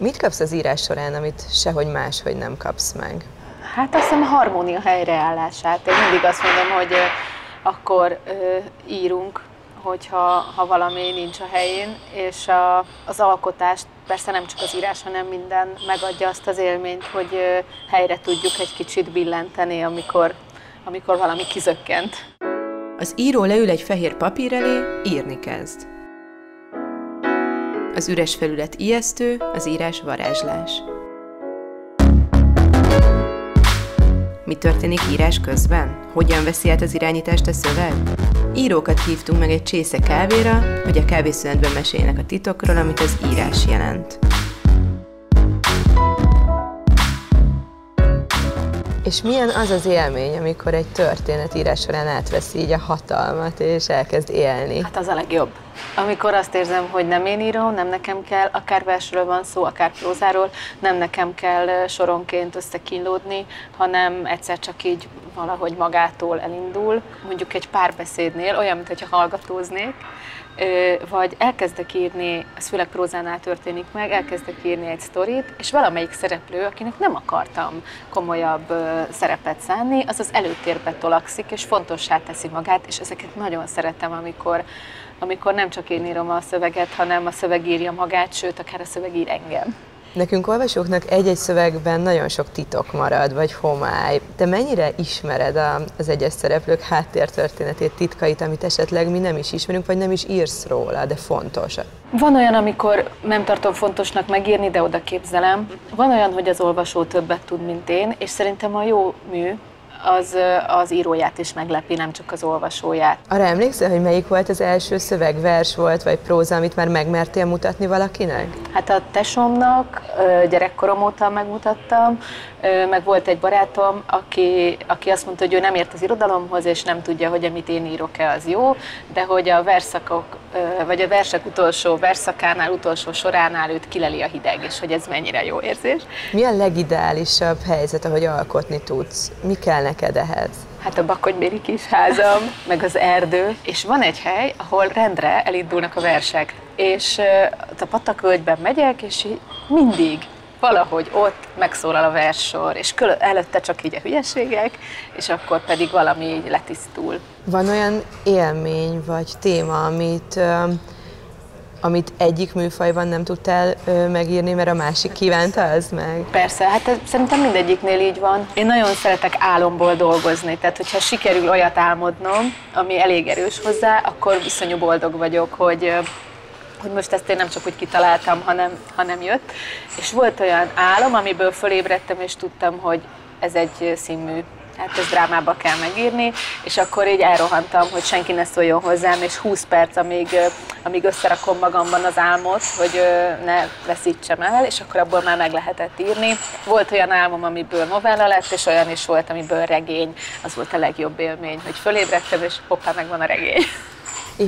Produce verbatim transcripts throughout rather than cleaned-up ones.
Mit kapsz az írás során, amit sehogy máshogy nem kapsz meg? Hát azt hiszem a harmónia helyreállását. Én mindig azt mondom, hogy akkor írunk, hogyha ha valami nincs a helyén, és a, az alkotást, persze nem csak az írás, hanem minden megadja azt az élményt, hogy helyre tudjuk egy kicsit billenteni, amikor, amikor valami kizökkent. Az író leül egy fehér papír elé, írni kezd. Az üres felület ijesztő, az írás varázslás. Mi történik írás közben? Hogyan veszi át az irányítást a szöveg? Írókat hívtunk meg egy csésze kávéra, hogy a kávészünetben meséljenek a titokról, amit az írás jelent. És milyen az az élmény, amikor egy történet írás során átveszi így a hatalmat, és elkezd élni? Hát az a legjobb. Amikor azt érzem, hogy nem én írom, nem nekem kell, akár versről van szó, akár prózáról, nem nekem kell soronként összekínlódni, hanem egyszer csak így valahogy magától elindul. Mondjuk egy párbeszédnél, olyan, mintha hallgatóznék, vagy elkezdek írni, ez főleg prózánál történik meg, elkezdek írni egy sztorit, és valamelyik szereplő, akinek nem akartam komolyabb szerepet szánni, az az előtérbe tolakszik, és fontossá teszi magát, és ezeket nagyon szeretem, amikor, amikor nem csak én írom a szöveget, hanem a szöveg írja magát, sőt, akár a szöveg ír engem. Nekünk olvasóknak egy-egy szövegben nagyon sok titok marad, vagy homály. Te mennyire ismered a, az egyes szereplők háttértörténetét, titkait, amit esetleg mi nem is ismerünk, vagy nem is írsz róla, de fontos? Van olyan, amikor nem tartom fontosnak megírni, de oda képzelem. Van olyan, hogy az olvasó többet tud, mint én, és szerintem a jó mű az, az íróját is meglepi, nem csak az olvasóját. Arra emlékszel, hogy melyik volt az első szöveg, vers volt, vagy próza, amit már megmertél mutatni valakinek? Hát a tesómnak gyerekkorom óta megmutattam, meg volt egy barátom, aki, aki azt mondta, hogy ő nem ért az irodalomhoz, és nem tudja, hogy amit én írok-e, az jó, de hogy a verszakok, vagy a versek utolsó verszakánál, utolsó soránál őt kileli a hideg, és hogy ez mennyire jó érzés. Mi a legideálisabb helyzet, ahogy alkotni tudsz? Mi kell neked ehhez? Hát a Bakony-Béri kisházam, meg az erdő, és van egy hely, ahol rendre elindulnak a versek, és a Patakölgyben megyek, és mindig valahogy ott megszólal a verssor, és előtte csak így a hülyeségek, és akkor pedig valami így letisztul. Van olyan élmény vagy téma, amit, amit egyik műfajban nem tudtál megírni, mert a másik kívánta az meg? Persze, hát szerintem mindegyiknél így van. Én nagyon szeretek álomból dolgozni, tehát hogyha sikerül olyat álmodnom, ami elég erős hozzá, akkor iszonyú boldog vagyok, hogy hogy most ezt én nem csak úgy kitaláltam, hanem, hanem jött. És volt olyan álom, amiből fölébredtem, és tudtam, hogy ez egy színmű, hát ezt drámába kell megírni, és akkor így elrohantam, hogy senki ne szóljon hozzám, és húsz perc, amíg, amíg összerakom magamban az álmot, hogy ne veszítsem el, és akkor abból már meg lehetett írni. Volt olyan álmom, amiből novella lett, és olyan is volt, amiből regény. Az volt a legjobb élmény, hogy fölébredtem, és hoppá, megvan a regény.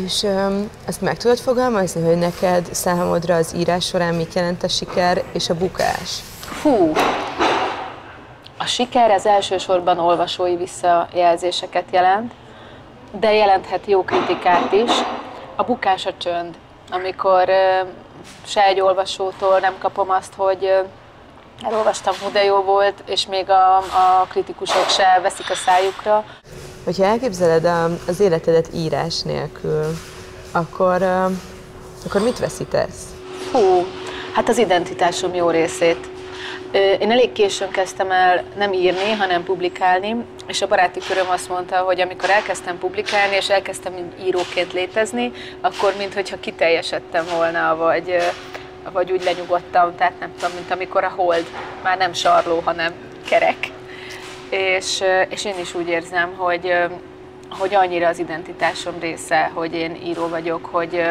És um, ezt meg tudod fogalmazni, hogy neked, számodra az írás során mit jelent a siker és a bukás? Hú! A siker az elsősorban olvasói visszajelzéseket jelent, de jelenthet jó kritikát is. A bukás a csönd, amikor uh, se egy olvasótól nem kapom azt, hogy uh, elolvastam, hú de jó volt, és még a, a kritikusok se veszik a szájukra. Hogyha elképzeled az életedet írás nélkül, akkor, akkor mit veszítesz? Hú, hát az identitásom jó részét. Én elég későn kezdtem el nem írni, hanem publikálni, és a baráti köröm azt mondta, hogy amikor elkezdtem publikálni, és elkezdtem íróként létezni, akkor minthogyha kiteljesedtem volna, vagy, vagy úgy lenyugodtam, tehát nem tudom, mint amikor a hold már nem sarló, hanem kerek. És, és én is úgy érzem, hogy, hogy annyira az identitásom része, hogy én író vagyok, hogy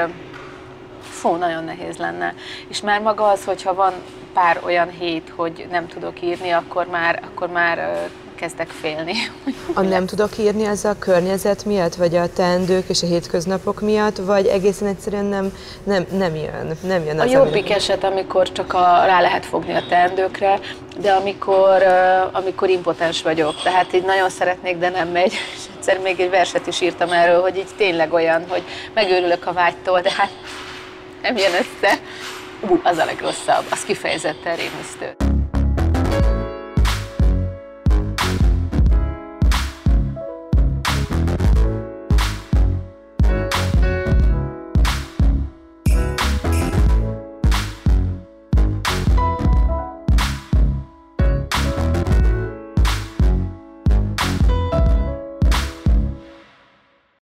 fú, nagyon nehéz lenne. És már maga az, hogyha van pár olyan hét, hogy nem tudok írni, akkor már, akkor már kezdek félni. A nem tudok írni az a környezet miatt, vagy a teendők és a hétköznapok miatt, vagy egészen egyszerűen nem, nem, nem jön? Nem jön az, a jobbik ami... eset, amikor csak a, rá lehet fogni a teendőkre, de amikor, amikor impotens vagyok, tehát így nagyon szeretnék, de nem megy. És egyszer még egy verset is írtam erről, hogy így tényleg olyan, hogy megőrülök a vágytól, de hát nem jön össze. ú, az a legrosszabb, az kifejezetten rémisztő.